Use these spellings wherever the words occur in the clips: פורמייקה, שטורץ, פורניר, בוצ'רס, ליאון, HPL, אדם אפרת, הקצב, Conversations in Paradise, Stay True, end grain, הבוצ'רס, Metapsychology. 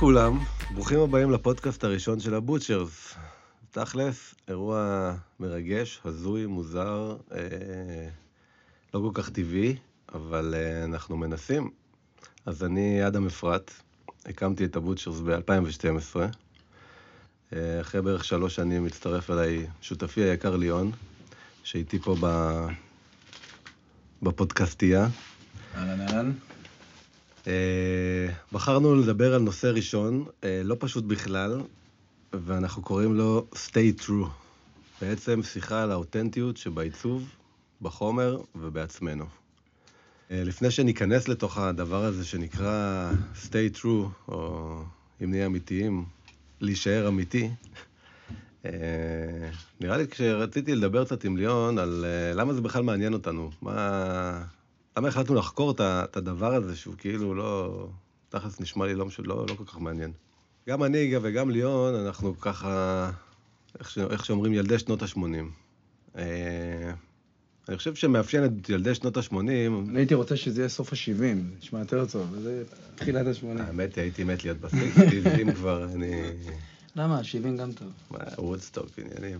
לכולם, ברוכים הבאים לפודקאסט הראשון של הבוצ'רס. תכלס, אירוע מרגש, הזוי, מוזר, לא כל כך טבעי, אבל אנחנו מנסים. אז אני אדם אפרת, הקמתי את הבוצ'רס ב-2012, אחרי בערך 3 שנים מצטרף אליי שותפי היקר ליאון, שהייתי פה בפודקאסטייה. אהלן. בחרנו לדבר על נושא ראשון, לא פשוט בכלל, ואנחנו קוראים לו Stay True. בעצם שיחה על האותנטיות שבעיצוב, בחומר ובעצמנו. לפני שניכנס לתוך הדבר הזה שנקרא Stay True, או אם נהיה אמיתיים, להישאר אמיתי, נראה לי כשרציתי לדבר קצת עם ליאון על למה זה בכלל מעניין אותנו, למה החלטנו לחקור את הדבר הזה שהוא כאילו לא, תכלס נשמע לי לא כל כך מעניין. גם אני וגם ליאון אנחנו ככה, איך שאומרים, ילדי שנות ה-80. אני חושב שמאפיין את ילדי שנות ה-80... אני הייתי רוצה שזה יהיה סוף ה-70, נשמע יותר טוב, וזה תחילת ה-80. האמת היא, הייתי מת להיות ב-60 כבר, אני... למה? ה-70 גם טוב. וודסטוק, עניינים.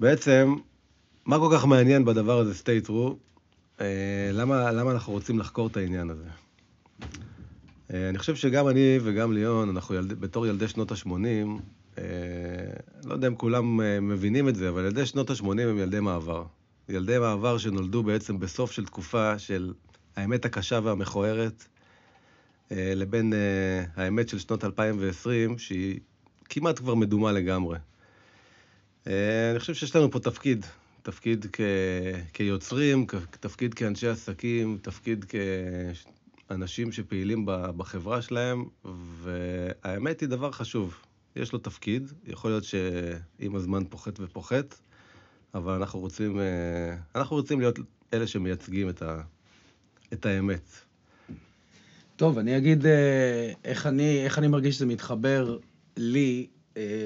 בעצם, מה כל כך מעניין בדבר הזה, Stay True, למה אנחנו רוצים לחקור את העניין הזה? אני חושב שגם אני וגם ליאון, אנחנו בתור ילדי שנות ה-80, לא יודע אם כולם מבינים את זה, אבל ילדי שנות ה-80 הם ילדי מעבר. ילדי מעבר שנולדו בעצם בסוף של תקופה של האמת הקשה והמכוערת, לבין האמת של שנות 2020, שהיא כמעט כבר מדומה לגמרי. אני חושב שיש לנו פה תפקיד כיוצרים, תפקיד כאנשי עסקים, תפקיד כאנשים שפעילים בחברה שלהם, והאמת היא דבר חשוב. יש לו תפקיד, יכול להיות שעם הזמן פוחת ופוחת, אבל אנחנו רוצים להיות אלה שמייצגים את האמת. טוב, אני אגיד איך אני מרגיש שזה מתחבר לי,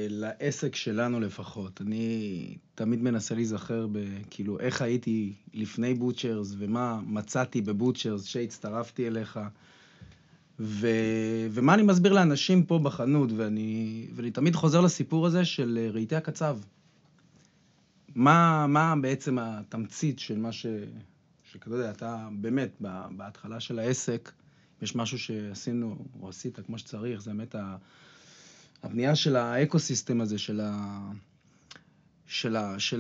לעסק שלנו לפחות. אני תמיד מנסה להיזכר בכאילו איך הייתי לפני בוצ'רס ומה מצאתי בבוצ'רס שהצטרפתי אליך, ומה אני מסביר לאנשים פה בחנות, ואני תמיד חוזר לסיפור הזה של רהיטי הקצב. מה בעצם התמצית של מה שכדאי יודע, אתה באמת בהתחלה של העסק, יש משהו שעשינו או עשית כמו שצריך, זה באמת הבנייה של האקוסיסטם הזה, של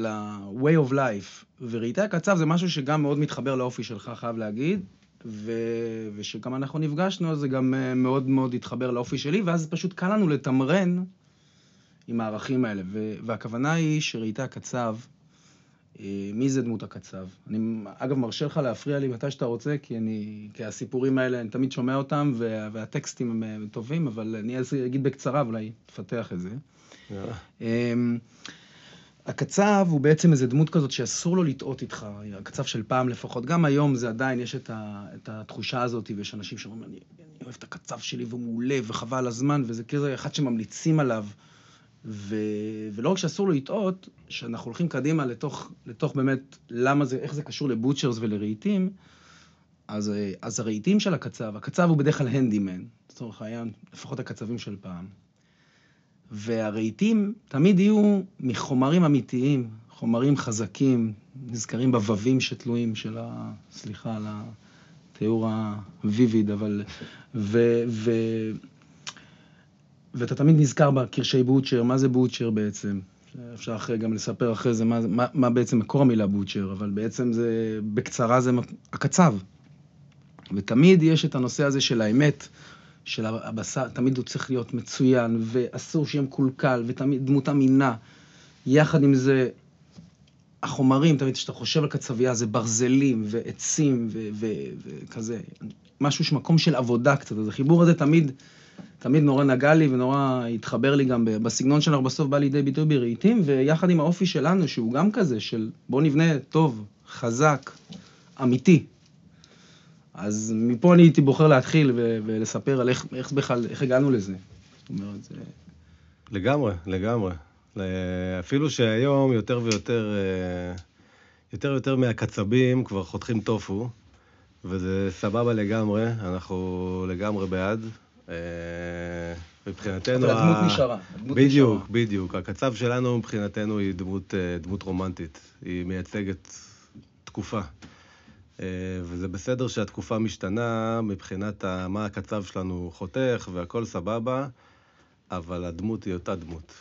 ה-way of life, וראיתי הקצב זה משהו שגם מאוד מתחבר לאופי שלך, חייב להגיד, ושגם אנחנו נפגשנו, זה גם מאוד מאוד התחבר לאופי שלי, ואז פשוט קל לנו לתמרן עם הערכים האלה, והכוונה היא שראיתי הקצב, מי זה דמות הקצב? אני, אגב, מרשה לך להפריע לי מתי שאתה רוצה, כי הסיפורים האלה, אני תמיד שומע אותם, והטקסטים הם טובים, אבל אני אגיד בקצרה, אולי תפתח את זה. הקצב הוא בעצם איזו דמות כזאת שאסור לו לטעות איתך, הקצב של פעם לפחות, גם היום זה עדיין, יש את התחושה הזאת, ויש אנשים שאומרים, אני אוהב את הקצב שלי, והוא מעולה, וחבל הזמן, וזה כזה אחד שממליצים עליו, ולא רק שאסור לו לטעות, שאנחנו הולכים קדימה לתוך באמת למה זה, איך זה קשור לבוצ'רס ולרהיטים, אז הרהיטים של הקצב הוא בדרך כלל הנדימן, לצורך העניין, לפחות הקצבים של פעם. והרהיטים תמיד יהיו מחומרים אמיתיים, חומרים חזקים, נזכרים בבבים שתלויים של ה... סליחה, על התיאור הוויביד, אבל... ואתה תמיד נזכר בקרשי בוצ'ר, מה זה בוצ'ר בעצם? אפשר אחרי גם לספר אחרי זה מה בעצם מקור המילה בוצ'ר, אבל בעצם זה, בקצרה זה הקצב. ותמיד יש את הנושא הזה של האמת, של הבשר, תמיד הוא צריך להיות מצוין, ואסור שיהיה מקולקל, ותמיד דמות אמינה. יחד עם זה, החומרים, תמיד כשאתה חושב על קצבייה, זה ברזלים ועצים וכזה. משהו שמקום של עבודה קצת, אז החיבור הזה תמיד נורא נגע לי ונורא התחבר לי גם בסגנון שלנו, בסוף בא לידי ביטוי ברהיטים, ויחד עם האופי שלנו, שהוא גם כזה, של בוא נבנה טוב, חזק, אמיתי. אז מפה אני הייתי בוחר להתחיל ולספר על איך בכלל, איך הגענו לזה. זאת אומרת, זה... לגמרי. אפילו שהיום יותר ויותר מהקצבים כבר חותכים טופו, וזה סבבה לגמרי, אנחנו לגמרי בעד. מבחינתנו... אבל הדמות נשארה. בדיוק, בדיוק. הקצב שלנו מבחינתנו היא דמות רומנטית. היא מייצגת תקופה. וזה בסדר שהתקופה משתנה מבחינת מה הקצב שלנו חותך והכל סבבה, אבל הדמות היא אותה דמות.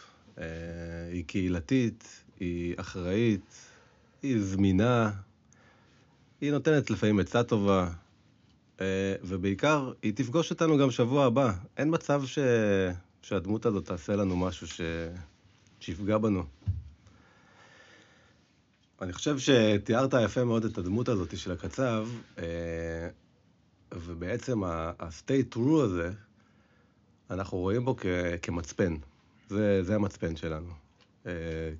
היא קהילתית, היא אחראית, היא זמינה, היא נותנת לפעמים עצה טובה, ובעיקר היא תפגוש אותנו גם שבוע הבא. אין מצב שהדמות הזאת תעשה לנו משהו שיפגע בנו. אני חושב שתיארת יפה מאוד את הדמות הזאת של הקצב, ובעצם ה-stay true הזה, אנחנו רואים בו כמצפן. זה המצפן שלנו.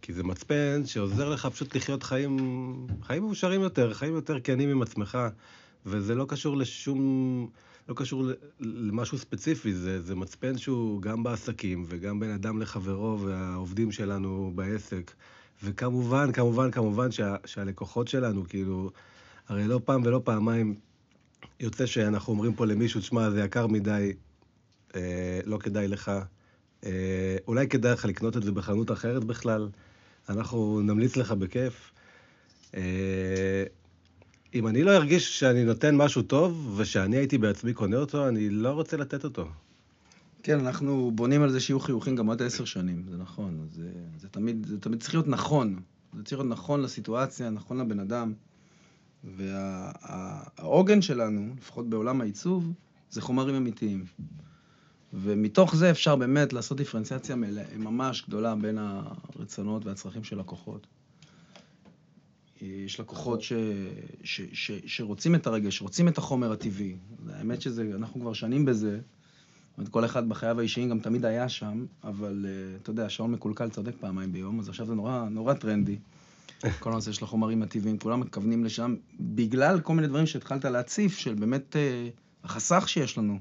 כי זה מצפן שעוזר לך פשוט לחיות חיים מאושרים יותר, חיים יותר כנים עם עצמך, וזה לא קשור למשהו ספציפי, זה מצפן שהוא גם בעסקים, וגם בין אדם לחברו, והעובדים שלנו בעסק, וכמובן, כמובן שהלקוחות שלנו, כאילו, הרי לא פעם ולא פעמיים יוצא שאנחנו אומרים פה למישהו, תשמע, זה יקר מדי, לא כדאי לך, אולי כדאי לך לקנות את זה בחנות אחרת בכלל, אנחנו נמליץ לך בכיף. אם אני לא ארגיש שאני נותן משהו טוב, ושאני הייתי בעצמי קונה אותו, אני לא רוצה לתת אותו. כן, אנחנו בונים על זה שיהיו חיוכים גם עד 10 שנים, זה נכון. זה תמיד צריך להיות נכון. זה צריך להיות נכון לסיטואציה, נכון לבן אדם. והעוגן שלנו, לפחות בעולם העיצוב, זה חומרים אמיתיים. ומתוך זה אפשר באמת לעשות דיפרנציאציה ממש גדולה בין הרצונות והצרכים של לקוחות. יש לקוחות שרוצים את הרגש, שרוצים את החומר הטבעי. האמת שאנחנו כבר שנים בזה, כל אחד בחייו האישיים גם תמיד היה שם, אבל אתה יודע, השעון מקולקל צודק פעמיים ביום, אז עכשיו זה נורא טרנדי. כל הנושא של החומרים הטבעיים, כולם מתכוונים לשם, בגלל כל מיני דברים שהתחלת להציף, של באמת החסך שיש לנו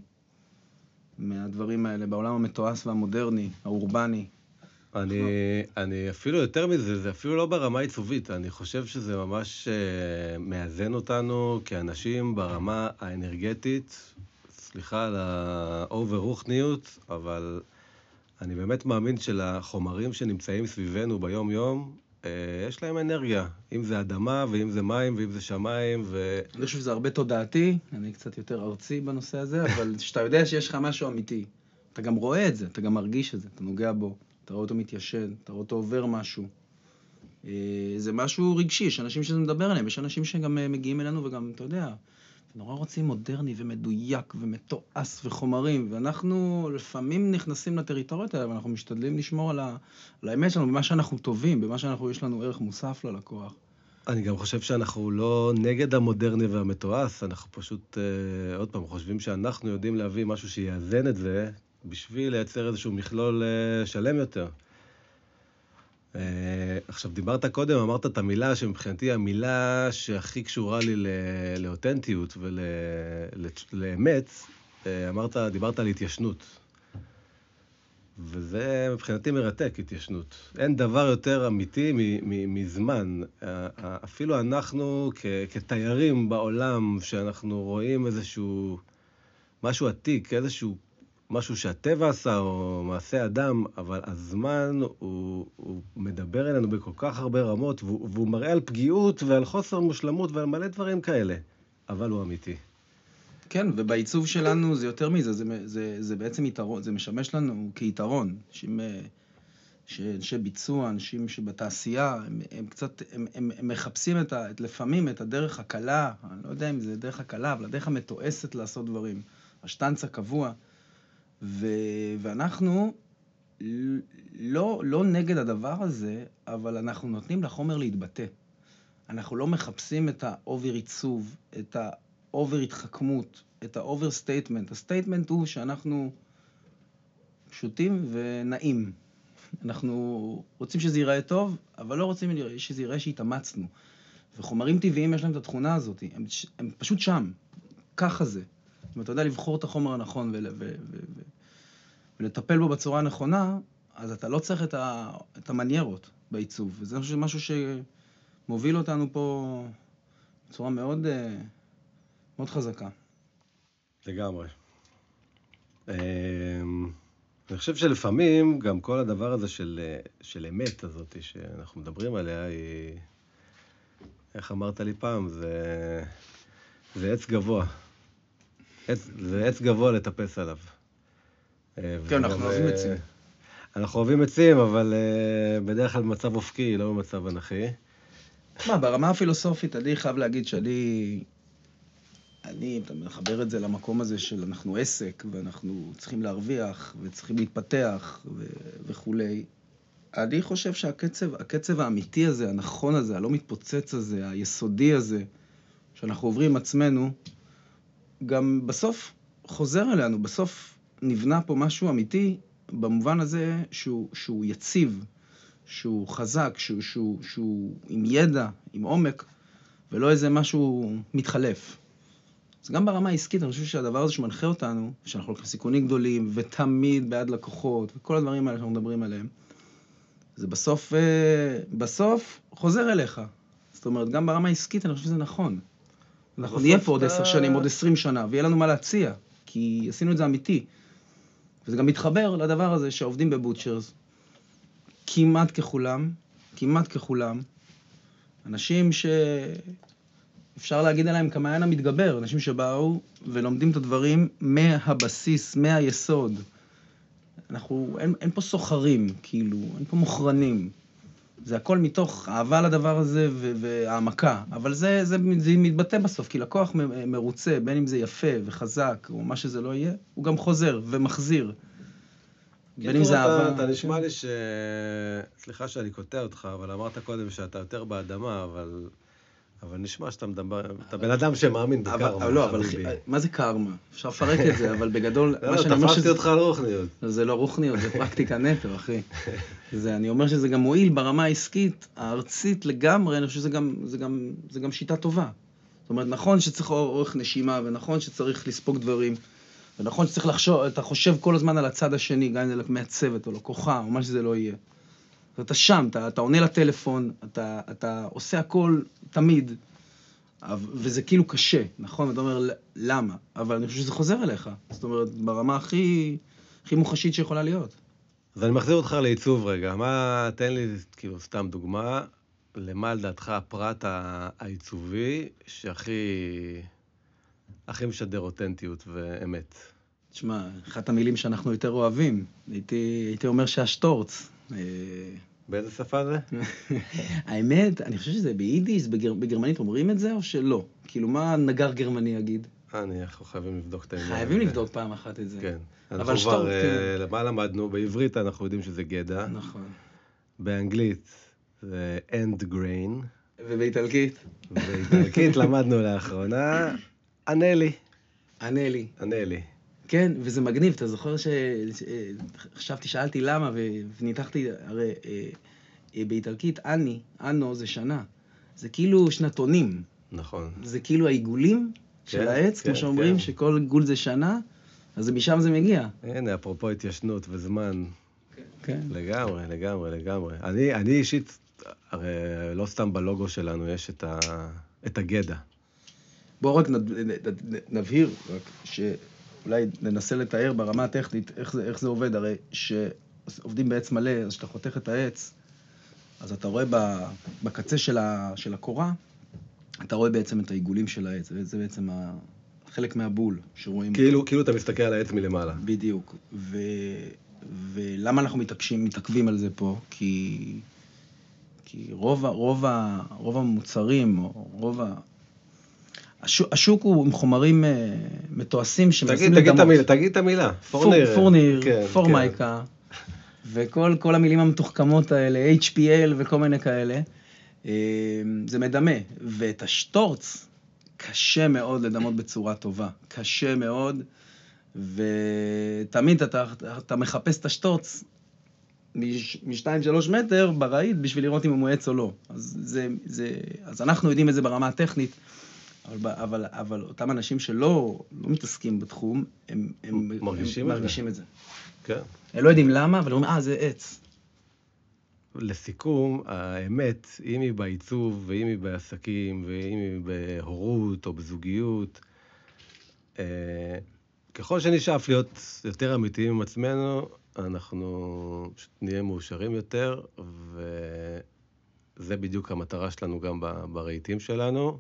מהדברים האלה, בעולם המתועש והמודרני, האורבני. אני אפילו יותר מזה, זה אפילו לא ברמה עיצובית, אני חושב שזה ממש מאזן אותנו כאנשים ברמה האנרגטית, סליחה על האובר רוחניות, אבל אני באמת מאמין שלחומרים שנמצאים סביבנו ביום יום, יש להם אנרגיה. אם זה אדמה, ואם זה מים, ואם זה שמיים, אני חושב שזה הרבה תודעתי, אני קצת יותר ארצי בנושא הזה, אבל שאתה יודע שיש לך משהו אמיתי. אתה גם רואה את זה, אתה גם מרגיש את זה, אתה נוגע בו, אתה רואה אותו מתיישן, אתה רואה אותו עובר משהו. זה משהו רגשי, יש אנשים שזה מדבר עליהם, יש אנשים שגם מגיעים אלינו וגם, אתה יודע, נורא רוצים מודרני ומדויק ומתועס וחומרים, ואנחנו לפעמים נכנסים לטריטוריות האלה, ואנחנו משתדלים לשמור על האמת שלנו, במה שאנחנו טובים, במה שאנחנו, יש לנו ערך מוסף ללקוח. אני גם חושב שאנחנו לא נגד המודרני והמתועס, אנחנו פשוט, עוד פעם, חושבים שאנחנו יודעים להביא משהו שיאזן את זה, בשביל לייצר איזשהו מכלול שלם יותר. עכשיו, דיברת קודם, אמרת את המילה שמבחינתי המילה שהכי קשורה לי לאותנטיות ולאמת, דיברת על התיישנות. וזה מבחינתי מרתק, התיישנות. אין דבר יותר אמיתי מזמן. אפילו אנחנו כתיירים בעולם, שאנחנו רואים איזשהו משהו עתיק, איזשהו משהו שהטבע עשה, או מעשה אדם, אבל הזמן הוא מדבר אלינו בכל כך הרבה רמות, והוא מראה על פגיעות ועל חוסר מושלמות ועל מלא דברים כאלה, אבל הוא אמיתי. כן, ובעיצוב שלנו זה יותר מזה, זה בעצם יתרון, זה משמש לנו כיתרון. אנשי ביצוע, אנשים שבתעשייה, הם קצת, הם מחפשים לפעמים את הדרך הקלה, אני לא יודע אם זה דרך הקלה, אבל הדרך המתועסת לעשות דברים, השטנץ הקבוע, ואנחנו לא נגד הדבר הזה, אבל אנחנו נותנים לחומר להתבטא. אנחנו לא מחפשים את האובר עיצוב, את האובר התחכמות, את האובר סטייטמנט. הסטייטמנט הוא שאנחנו פשוטים ונעים. אנחנו רוצים שזה ייראה טוב, אבל לא רוצים שזה ייראה שהתאמצנו. וחומרים טבעיים יש להם את התכונה הזאת, הם פשוט שם, ככה זה. אם אתה יודע לבחור את החומר הנכון ולטפל בו בצורה הנכונה, אז אתה לא צריך את המניירות בעיצוב. וזה משהו שמוביל אותנו פה בצורה מאוד חזקה. לגמרי. אני חושב שלפעמים גם כל הדבר הזה של אמת הזאת שאנחנו מדברים עליה היא, איך אמרת לי פעם, זה עץ גבוה. זה עץ גבוה לטפס עליו. כן, אנחנו אוהבים עצים. אנחנו אוהבים עצים, אבל בדרך כלל במצב אופקי, לא במצב אנכי. מה, ברמה הפילוסופית, אני חייב להגיד שאני, אתה מחבר את זה למקום הזה של אנחנו עסק, ואנחנו צריכים להרוויח, וצריכים להתפתח, וכו'. אני חושב שהקצב האמיתי הזה, הנכון הזה, הלא מתפוצץ הזה, היסודי הזה, שאנחנו עוברים עצמנו, גם בסוף חוזר אלינו, בסוף נבנה פה משהו אמיתי, במובן הזה שהוא יציב, שהוא חזק, שהוא עם ידע, עם עומק, ולא איזה משהו מתחלף. אז גם ברמה העסקית, אני חושב שהדבר הזה שמנחה אותנו, שאנחנו לוקחים סיכונים גדולים, ותמיד בעד לקוחות, וכל הדברים האלה שאנחנו מדברים עליהם, זה בסוף חוזר אליך. זאת אומרת, גם ברמה העסקית, אני חושב שזה נכון. אנחנו נהיה פה עוד 10 שנים, עוד 20 שנה, ויהיה לנו מה להציע, כי עשינו את זה אמיתי. וזה גם מתחבר לדבר הזה שעובדים בבוצ'רס, כמעט ככולם, אנשים שאפשר להגיד עליהם כמה אין המתגבר, אנשים שבאו ולומדים את הדברים מהבסיס, מהיסוד. אין פה סוחרים, כאילו, אין פה מוכרנים. זה הכל מתוך אהבה לדבר הזה והעמקה, אבל זה מתבטא בסוף, כי לקוח מרוצה, בין אם זה יפה וחזק, או מה שזה לא יהיה, הוא גם חוזר ומחזיר. בין אם זה אהבה. אתה נשמע לי סליחה שאני קוטע אותך, אבל אמרת קודם שאתה יותר באדמה, אבל נשמע שאתה מדבר, אתה בן אדם שמאמין בקרמה. לא, אבל מה זה קרמה? אפשר לפרק את זה, אבל בגדול... לא, תפסתי אותך על רוחניות. זה לא רוחניות, זה פרקטיקה נטו, אחי. אני אומר שזה גם מועיל ברמה העסקית, הארצית לגמרי, אני חושב שזה גם שיטה טובה. זאת אומרת, נכון שצריך אורך נשימה, ונכון שצריך לספוג דברים, ונכון שצריך לחשוב, אתה חושב כל הזמן על הצד השני, גם אם זה מהצוות או לקוחה, או מה שזה לא יהיה. אתה שם, אתה עונה לטלפון, אתה עושה הכל תמיד, וזה כאילו קשה, נכון? אתה אומר, למה? אבל אני חושב שזה חוזר אליך. זאת אומרת, ברמה הכי מוחשית שיכולה להיות. אז אני מחזיר אותך לעיצוב רגע. מה, תן לי כאילו סתם דוגמה, למה לדעתך הפרט העיצובי שהכי משדר אותנטיות ואמת? תשמע, אחת המילים שאנחנו יותר אוהבים, הייתי אומר שהשטורץ. באיזה שפה זה? האמת, אני חושב שזה ביידיש, בגרמנית אומרים את זה או שלא? כאילו, מה נגר גרמני יגיד? אנחנו חייבים לבדוק את העניין. חייבים לבדוק פעם אחת את זה. כן. אנחנו כבר, מה למדנו? בעברית אנחנו יודעים שזה גדע. נכון. באנגלית זה end grain. ובאיטלקית? ובאיטלקית למדנו לאחרונה, אנלי. כן, וזה מגניב, אתה זוכר שחשבתי, שאלתי למה, וניתחתי, הרי באיטלקית, אנו זה שנה, זה כאילו שנתונים. נכון. זה כאילו העיגולים של העץ, כמו שאומרים, שכל עיגול זה שנה, אז משם זה מגיע. הנה, אפרופו התיישנות וזמן, לגמרי. אני אישית, הרי לא סתם בלוגו שלנו יש את הגדע. בואו רק נבהיר, ש... אולי ננסה לתאר ברמה הטכנית איך זה עובד, הרי שעובדים בעץ מלא, אז שאתה חותך את העץ, אז אתה רואה בקצה של הקורה, אתה רואה בעצם את העיגולים של העץ, זה בעצם חלק מהבול שרואים. כאילו אתה מסתכל על העץ מלמעלה. בדיוק, ולמה אנחנו מתעכבים על זה פה? כי רוב המוצרים, או רוב ה... השוק הוא עם חומרים מתועשים שמנסים לדמות. תגיד את המילה. פורניר, פורמייקה, וכל המילים המתוחכמות האלה, HPL וכל מיני כאלה, זה מדמה. ואת השטורץ קשה מאוד לדמות בצורה טובה. קשה מאוד, ותמיד אתה מחפש את השטורץ מ-2-3 מטר ברעית בשביל לראות אם הוא מועץ או לא. אז אנחנו יודעים את זה ברמה הטכנית, אבל אותם אנשים שלא מתעסקים בתחום, הם מרגישים את זה. כן. הם לא יודעים למה, אבל הם אומרים, זה עץ. לסיכום, האמת, אם היא בעיצוב, ואם היא בעסקים, ואם היא בהורות או בזוגיות, ככל שנשאף להיות יותר אמיתיים עם עצמנו, אנחנו נהיה מאושרים יותר, וזה בדיוק המטרה שלנו גם ברהיטים שלנו.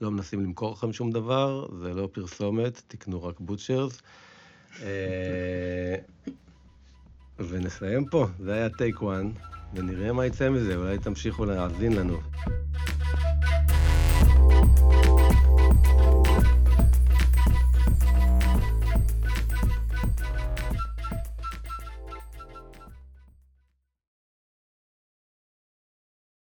לא מנסים למכור לכם שום דבר, זה לא פרסומת, תקנו רק בוצ'רס. ונסיים פה, זה היה טייק 1, ונראה מה יצא מזה, אולי תמשיכו להאזין לנו.